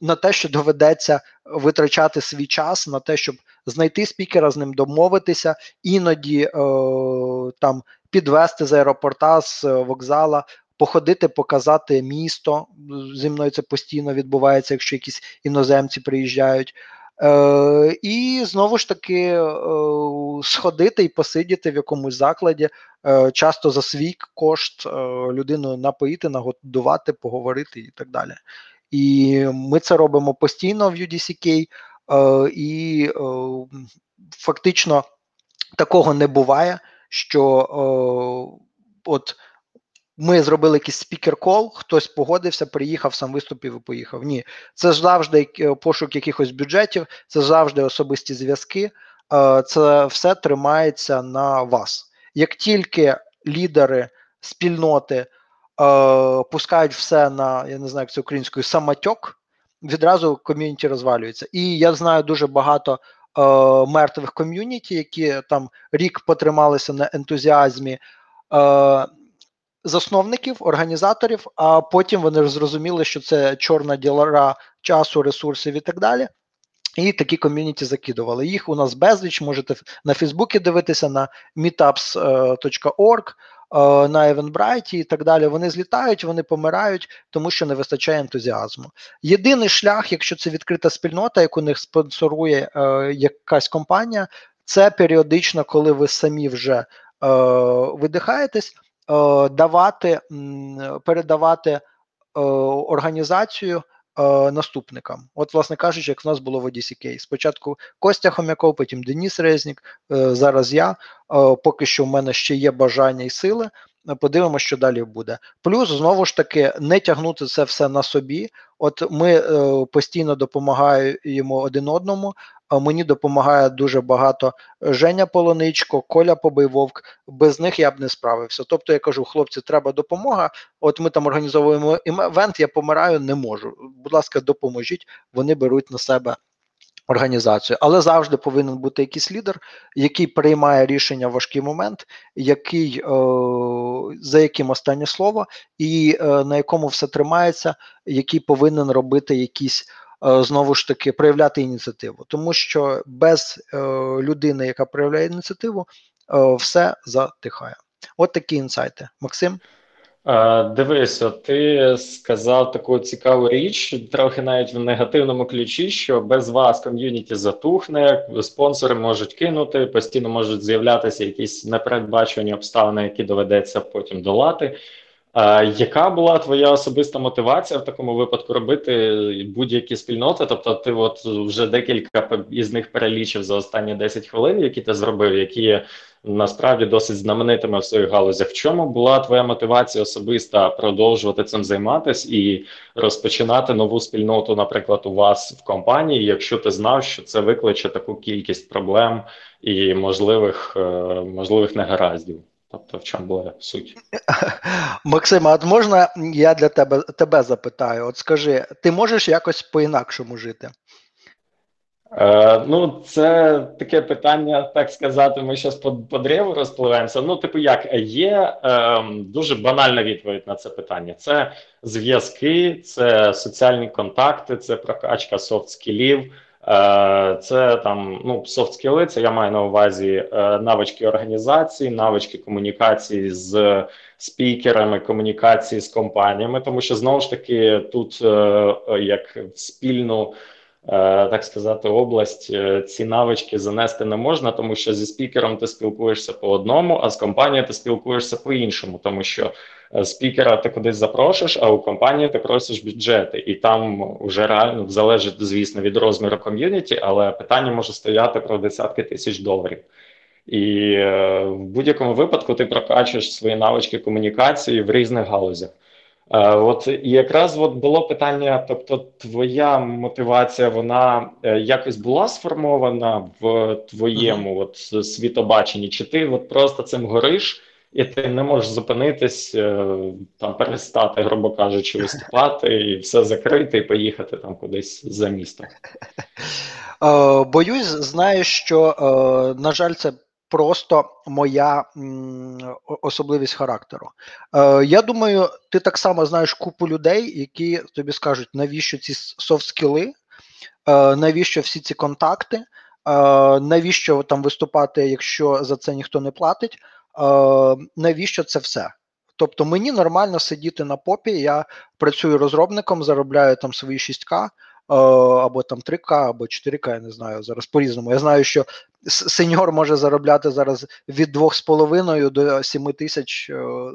на те, що доведеться витрачати свій час, на те, щоб знайти спікера, з ним домовитися, іноді там підвести з аеропорта, з вокзала, походити, показати місто, зі мною це постійно відбувається, якщо якісь іноземці приїжджають, е, і знову ж таки е, сходити і посидіти в якомусь закладі, е, часто за свій кошт е, людину напоїти, нагодувати, поговорити і так далі. І ми це робимо постійно в ю ді сі кей, е, і е, фактично такого не буває, що е, от ми зробили якийсь спікер-кол, хтось погодився, приїхав, сам виступив і поїхав. Ні, це завжди пошук якихось бюджетів, це завжди особисті зв'язки, це все тримається на вас. Як тільки лідери спільноти пускають все на, я не знаю, як це українською, самотьок, відразу ком'юніті розвалюється. І я знаю дуже багато мертвих ком'юніті, які там рік потрималися на ентузіазмі засновників, організаторів, а потім вони зрозуміли, що це чорна діра часу, ресурсів і так далі, і такі ком'юніті закидували. Їх у нас безліч, можете на Фейсбуці дивитися, на meetups точка org, на Eventbrite і так далі. Вони злітають, вони помирають, тому що не вистачає ентузіазму. Єдиний шлях, якщо це відкрита спільнота, яку не спонсорує якась компанія, це періодично, коли ви самі вже видихаєтесь, давати, передавати е, організацію е, наступникам. От, власне кажучи, як в нас було в ю ді сі кей. Спочатку Костя Хом'яков, потім Денис Резнік, е, зараз я. Е, поки що в мене ще є бажання і сили. Подивимося, що далі буде. Плюс, знову ж таки, не тягнути це все на собі. От ми е, постійно допомагаємо один одному. Мені допомагає дуже багато Женя Полоничко, Коля Побивовк, без них я б не справився. Тобто я кажу, хлопці, треба допомога, от ми там організовуємо івент, я помираю, не можу. Будь ласка, допоможіть, вони беруть на себе організацію. Але завжди повинен бути якийсь лідер, який приймає рішення в важкий момент, який, за яким останнє слово, і на якому все тримається, який повинен робити якісь, знову ж таки, проявляти ініціативу. Тому що без е, людини, яка проявляє ініціативу, е, все затихає. От такі інсайти. Максим? А, дивись, от ти сказав таку цікаву річ, трохи навіть в негативному ключі, що без вас ком'юніті затухне, спонсори можуть кинути, постійно можуть з'являтися якісь непередбачувані обставини, які доведеться потім долати. А яка була твоя особиста мотивація в такому випадку робити будь-які спільноти? Тобто ти от вже декілька із них перелічив за останні десять хвилин, які ти зробив, які є насправді досить знаменитими в своїх галузях. В чому була твоя мотивація особиста продовжувати цим займатися і розпочинати нову спільноту, наприклад, у вас в компанії, якщо ти знав, що це викличе таку кількість проблем і можливих, можливих негараздів? Тобто в чому була суть? Максима, от можна я для тебе, тебе запитаю? От скажи, ти можеш якось по-інакшому жити? Е, ну, це таке питання, так сказати, ми зараз по, по древу розпливаємося. Ну, типу як, є е, дуже банальна відповідь на це питання. Це зв'язки, це соціальні контакти, це прокачка софт-скілів. Це там, ну, софт-скіли, це я маю на увазі навички організації, навички комунікації з спікерами, комунікації з компаніями, тому що, знову ж таки, тут як спільну, так сказати, область ці навички занести не можна, тому що зі спікером ти спілкуєшся по одному, а з компанією ти спілкуєшся по іншому, тому що спікера ти кудись запрошуєш, а у компанії ти просиш бюджети. І там вже реально залежить, звісно, від розміру ком'юніті, але питання може стояти про десятки тисяч доларів. І е, в будь-якому випадку ти прокачуєш свої навички комунікації в різних галузях. Е, от і якраз от було питання, тобто твоя мотивація, вона е, якось була сформована в твоєму mm-hmm. от, світобаченні? Чи ти от, просто цим гориш? І ти не можеш зупинитись, там, перестати, грубо кажучи, виступати, і все закрити, і поїхати там кудись за місто. Боюсь, знаю, що, на жаль, це просто моя особливість характеру. Я думаю, ти так само знаєш купу людей, які тобі скажуть, навіщо ці софт-скіли, навіщо всі ці контакти, навіщо там виступати, якщо за це ніхто не платить, навіщо це все. Тобто мені нормально сидіти на попі, я працюю розробником, заробляю там свої шість ка, або там три ка, або чотири ка, я не знаю, зараз по-різному. Я знаю, що сеньор може заробляти зараз від двох з половиною до семи тисяч,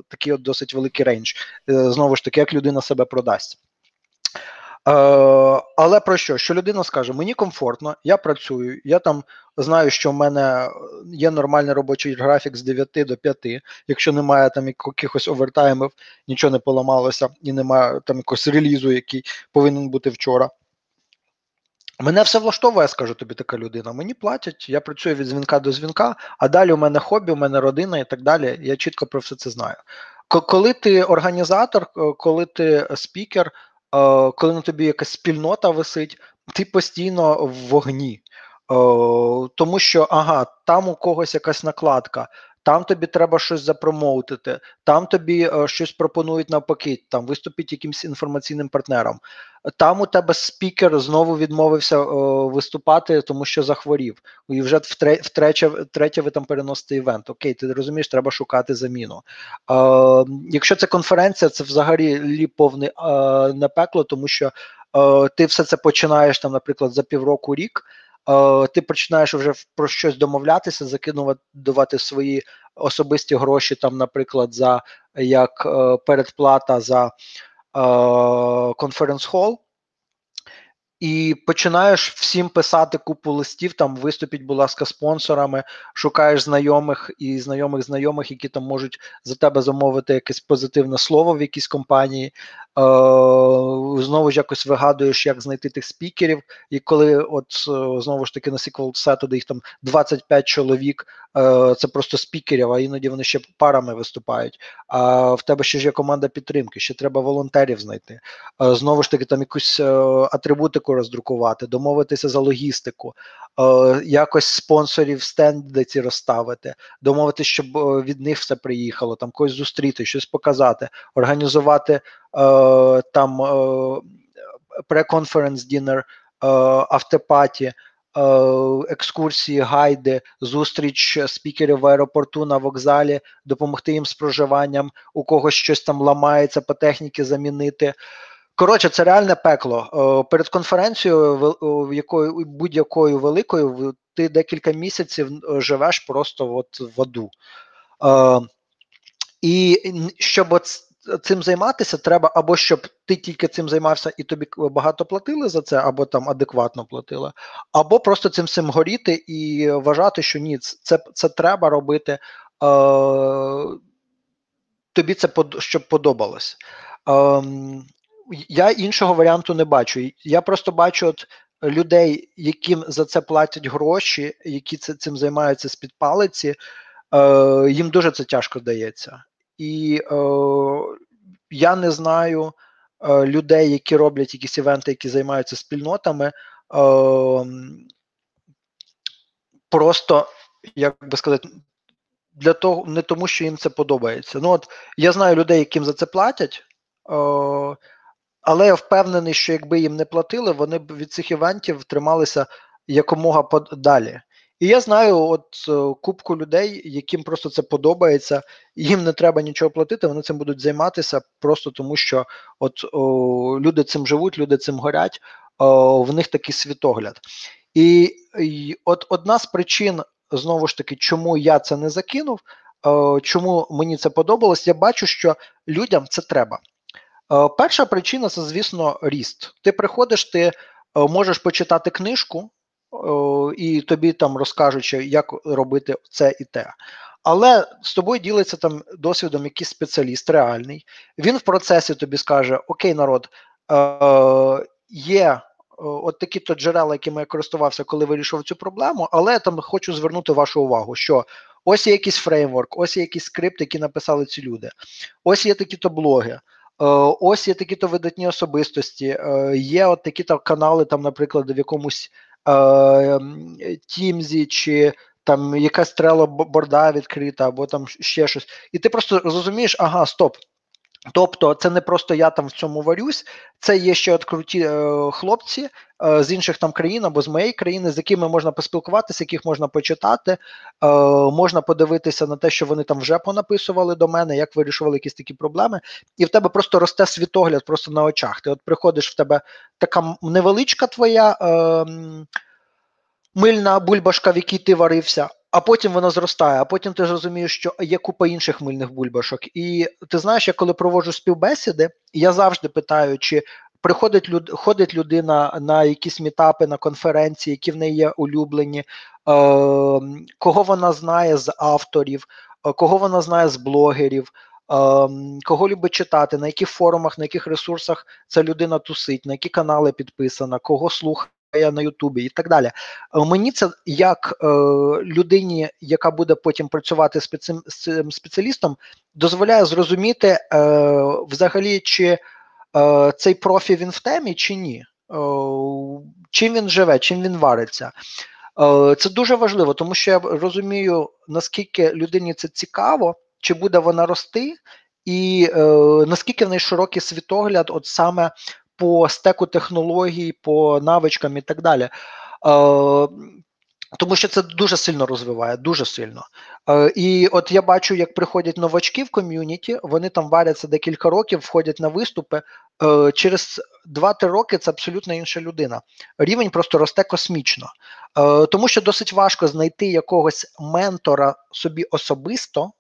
такий от досить великий рейндж. Знову ж таки, як людина себе продасть. Але про що? Що людина скаже, мені комфортно, я працюю, я там знаю, що в мене є нормальний робочий графік з дев'яти до п'яти, якщо немає там якихось овертаймів, нічого не поламалося і немає там якогось релізу, який повинен бути вчора. Мене все влаштовує, скажу тобі, така людина. Мені платять, я працюю від дзвінка до дзвінка, а далі у мене хобі, у мене родина і так далі. Я чітко про все це знаю. Коли ти організатор, коли ти спікер, коли на тобі якась спільнота висить, ти постійно в вогні. Тому що, ага, там у когось якась накладка, там тобі треба щось запромоутити, там тобі щось пропонують навпаки, там виступіть якимсь інформаційним партнером. Там у тебе спікер знову відмовився о, виступати, тому що захворів. І вже втретє, втретє ви там переносите івент. Окей, ти розумієш, треба шукати заміну. Е, якщо це конференція, це взагалі повне е, на пекло, тому що е, ти все це починаєш, там, наприклад, за півроку, рік, е, ти починаєш вже про щось домовлятися, закидувати свої особисті гроші, там, наприклад, за, як е, передплата за конференц-холл, і починаєш всім писати купу листів, там виступіть, будь ласка, спонсорами, шукаєш знайомих і знайомих знайомих, які там можуть за тебе замовити якесь позитивне слово в якійсь компанії. Знову ж якось вигадуєш, як знайти тих спікерів, і коли от знову ж таки на ес кю ел Saturday їх там двадцять п'ять чоловік, це просто спікерів, а іноді вони ще парами виступають, а в тебе ще ж є команда підтримки, ще треба волонтерів знайти, знову ж таки там якусь атрибутику роздрукувати, домовитися за логістику, якось спонсорів стенди ці розставити, домовитися, щоб від них все приїхало, там когось зустріти, щось показати, організувати там pre-conference-dinner, автопаті, екскурсії, гайди, зустріч спікерів в аеропорту, на вокзалі, допомогти їм з проживанням, у когось щось там ламається, по техніці замінити. Коротше, це реальне пекло. Перед конференцією, якою, будь-якою великою, ти декілька місяців живеш просто от в аду. І щоб от цим займатися, треба або щоб ти тільки цим займався і тобі багато платили за це, або там адекватно платили, або просто цим всім горіти і вважати, що ні, це, це треба робити, е, тобі це под, щоб подобалось. Е, я іншого варіанту не бачу. Я просто бачу от людей, яким за це платять гроші, які це, цим займаються з-під палиці, е, їм дуже це тяжко дається. І е, я не знаю е, людей, які роблять якісь івенти, які займаються спільнотами, е, просто, як би сказати, для того, не тому, що їм це подобається. Ну, от, я знаю людей, яким за це платять, е, але я впевнений, що якби їм не платили, вони б від цих івентів трималися якомога подалі. І я знаю от купку людей, яким просто це подобається, їм не треба нічого платити, вони цим будуть займатися просто тому, що от о, люди цим живуть, люди цим горять, о, в них такий світогляд. І, і от одна з причин, знову ж таки, чому я це не закинув, о, чому мені це подобалось, я бачу, що людям це треба. О, перша причина – це, звісно, ріст. Ти приходиш, ти о, можеш почитати книжку, і тобі там розкажуть, як робити це і те. Але з тобою ділиться там досвідом якийсь спеціаліст реальний. Він в процесі тобі скаже, окей, народ, є от такі-то джерела, якими я користувався, коли вирішував цю проблему, але я там хочу звернути вашу увагу, що ось є якийсь фреймворк, ось є якийсь скрипт, який написали ці люди, ось є такі-то блоги, ось є такі-то видатні особистості, є от такі-то канали, там, наприклад, в якомусь Тімзі чи там якась стрела борда відкрита, або там ще щось. І ти просто розумієш, ага, стоп. Тобто це не просто я там в цьому варюсь, це є ще от круті е, хлопці е, з інших там країн або з моєї країни, з якими можна поспілкуватися, яких можна почитати, е, можна подивитися на те, що вони там вже понаписували до мене, як вирішували якісь такі проблеми. І в тебе просто росте світогляд просто на очах. Ти от приходиш, в тебе така невеличка твоя е, мильна бульбашка, в якій ти варився, а потім вона зростає, а потім ти розумієш, що є купа інших мильних бульбашок. І ти знаєш, я коли проводжу співбесіди, я завжди питаю, чи приходить люд... ходить людина на якісь мітапи, на конференції, які в неї є улюблені, е... кого вона знає з авторів, кого вона знає з блогерів, е... кого любить читати, на яких форумах, на яких ресурсах ця людина тусить, на які канали підписана, кого слухає на Ютубі і так далі. Мені це, як е, людині, яка буде потім працювати з, спеці... з цим спеціалістом, дозволяє зрозуміти е, взагалі, чи е, цей профі він в темі, чи ні. Е, чим він живе, чим він вариться. Е, це дуже важливо, тому що я розумію, наскільки людині це цікаво, чи буде вона рости, і е, наскільки в неї широкий світогляд от саме по стеку технологій, по навичкам і так далі. Е, тому що це дуже сильно розвиває, дуже сильно. Е, і от я бачу, як приходять новачки в ком'юніті, вони там варяться декілька років, входять на виступи. Е, через два-три роки це абсолютно інша людина. Рівень просто росте космічно. Е, тому що досить важко знайти якогось ментора собі особисто,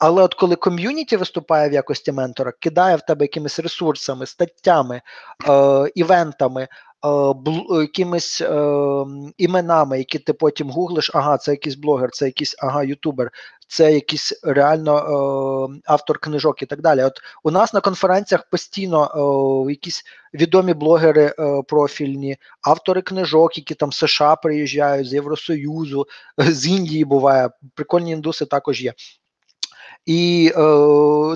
але от коли ком'юніті виступає в якості ментора, кидає в тебе якимись ресурсами, статтями, е, івентами, е, бл, якимись е, іменами, які ти потім гуглиш, ага, це якийсь блогер, це якийсь ага, ютубер, це якийсь реально е, автор книжок і так далі. От у нас на конференціях постійно е, якісь відомі блогери е, профільні, автори книжок, які там з США приїжджають, з Євросоюзу, з Індії буває, прикольні індуси також є. І е,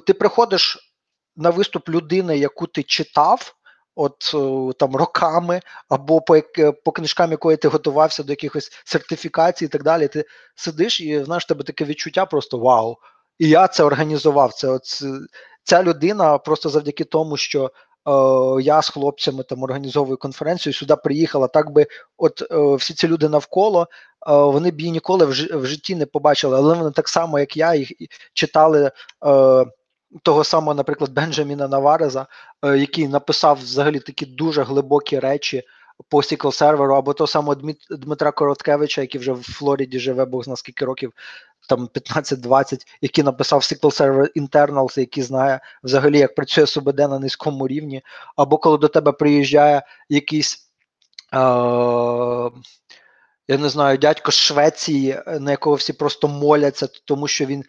ти приходиш на виступ людини, яку ти читав от е, там роками, або по, по книжкам, якої ти готувався до якихось сертифікацій і так далі. Ти сидиш і, знаєш, в тебе таке відчуття просто вау. І я це організував. Це от, ця людина просто завдяки тому, що е, я з хлопцями там організовую конференцію, сюди приїхала. Так би от е, всі ці люди навколо, вони б її ніколи в житті не побачили, але вони так само, як я, їх читали е, того самого, наприклад, Бенджаміна Навареза, е, який написав взагалі такі дуже глибокі речі по ес кю ель серверу, або того самого Дмитра Короткевича, який вже в Флориді живе, бог зна скільки років, там п'ятнадцять-двадцять, який написав ес кю ель Server Internals, який знає взагалі, як працює ес у бе де на низькому рівні, або коли до тебе приїжджає якийсь... Е, я не знаю, дядько з Швеції, на якого всі просто моляться, тому що він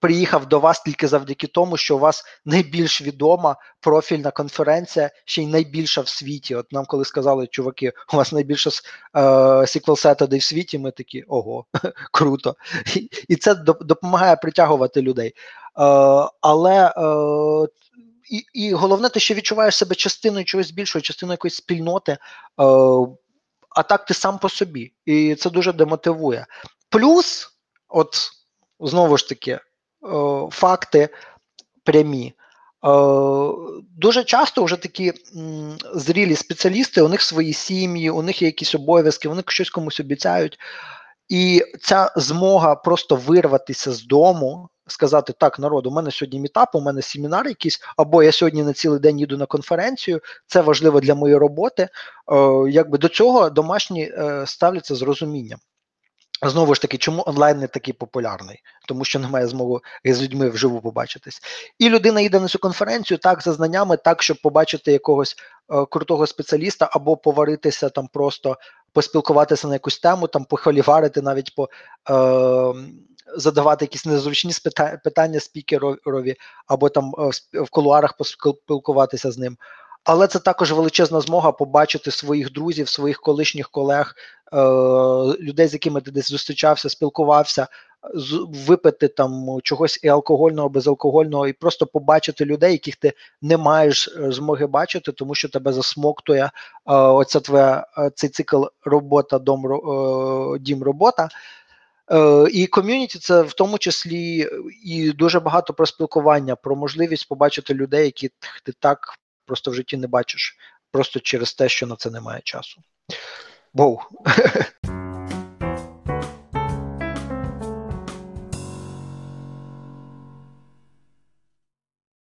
приїхав до вас тільки завдяки тому, що у вас найбільш відома профільна конференція, ще й найбільша в світі. От нам коли сказали, чуваки, у вас найбільша е, ес кю ель Saturday в світі, ми такі, ого, круто. І, і це допомагає притягувати людей. Е, але е, і, і головне, ти ще відчуваєш себе частиною чогось більшого, частиною якоїсь спільноти, е, а так ти сам по собі, і це дуже демотивує. Плюс, от, знову ж таки, е, факти прямі. Е, дуже часто вже такі м, зрілі спеціалісти, у них свої сім'ї, у них є якісь обов'язки, вони щось комусь обіцяють. І ця змога просто вирватися з дому, сказати, так, народ, у мене сьогодні мітап, у мене семінар якийсь, або я сьогодні на цілий день їду на конференцію, це важливо для моєї роботи. Е, якби до цього домашні е, ставляться з розумінням. Знову ж таки, чому онлайн не такий популярний? Тому що немає змоги з людьми вживу побачитись. І людина їде на цю конференцію так, за знаннями, так, щоб побачити якогось е, крутого спеціаліста, або поваритися там просто, поспілкуватися на якусь тему, там похоліварити, навіть по... Е, задавати якісь незручні питання спікерові, або там в кулуарах поспілкуватися з ним. Але це також величезна змога побачити своїх друзів, своїх колишніх колег, людей, з якими ти десь зустрічався, спілкувався, випити там чогось і алкогольного, безалкогольного, і просто побачити людей, яких ти не маєш змоги бачити, тому що тебе засмоктує оця твоя, цей цикл робота, дом, дім, робота. І ком'юніті – це в тому числі і дуже багато про спілкування, про можливість побачити людей, яких ти так просто в житті не бачиш, просто через те, що на це немає часу. Боу.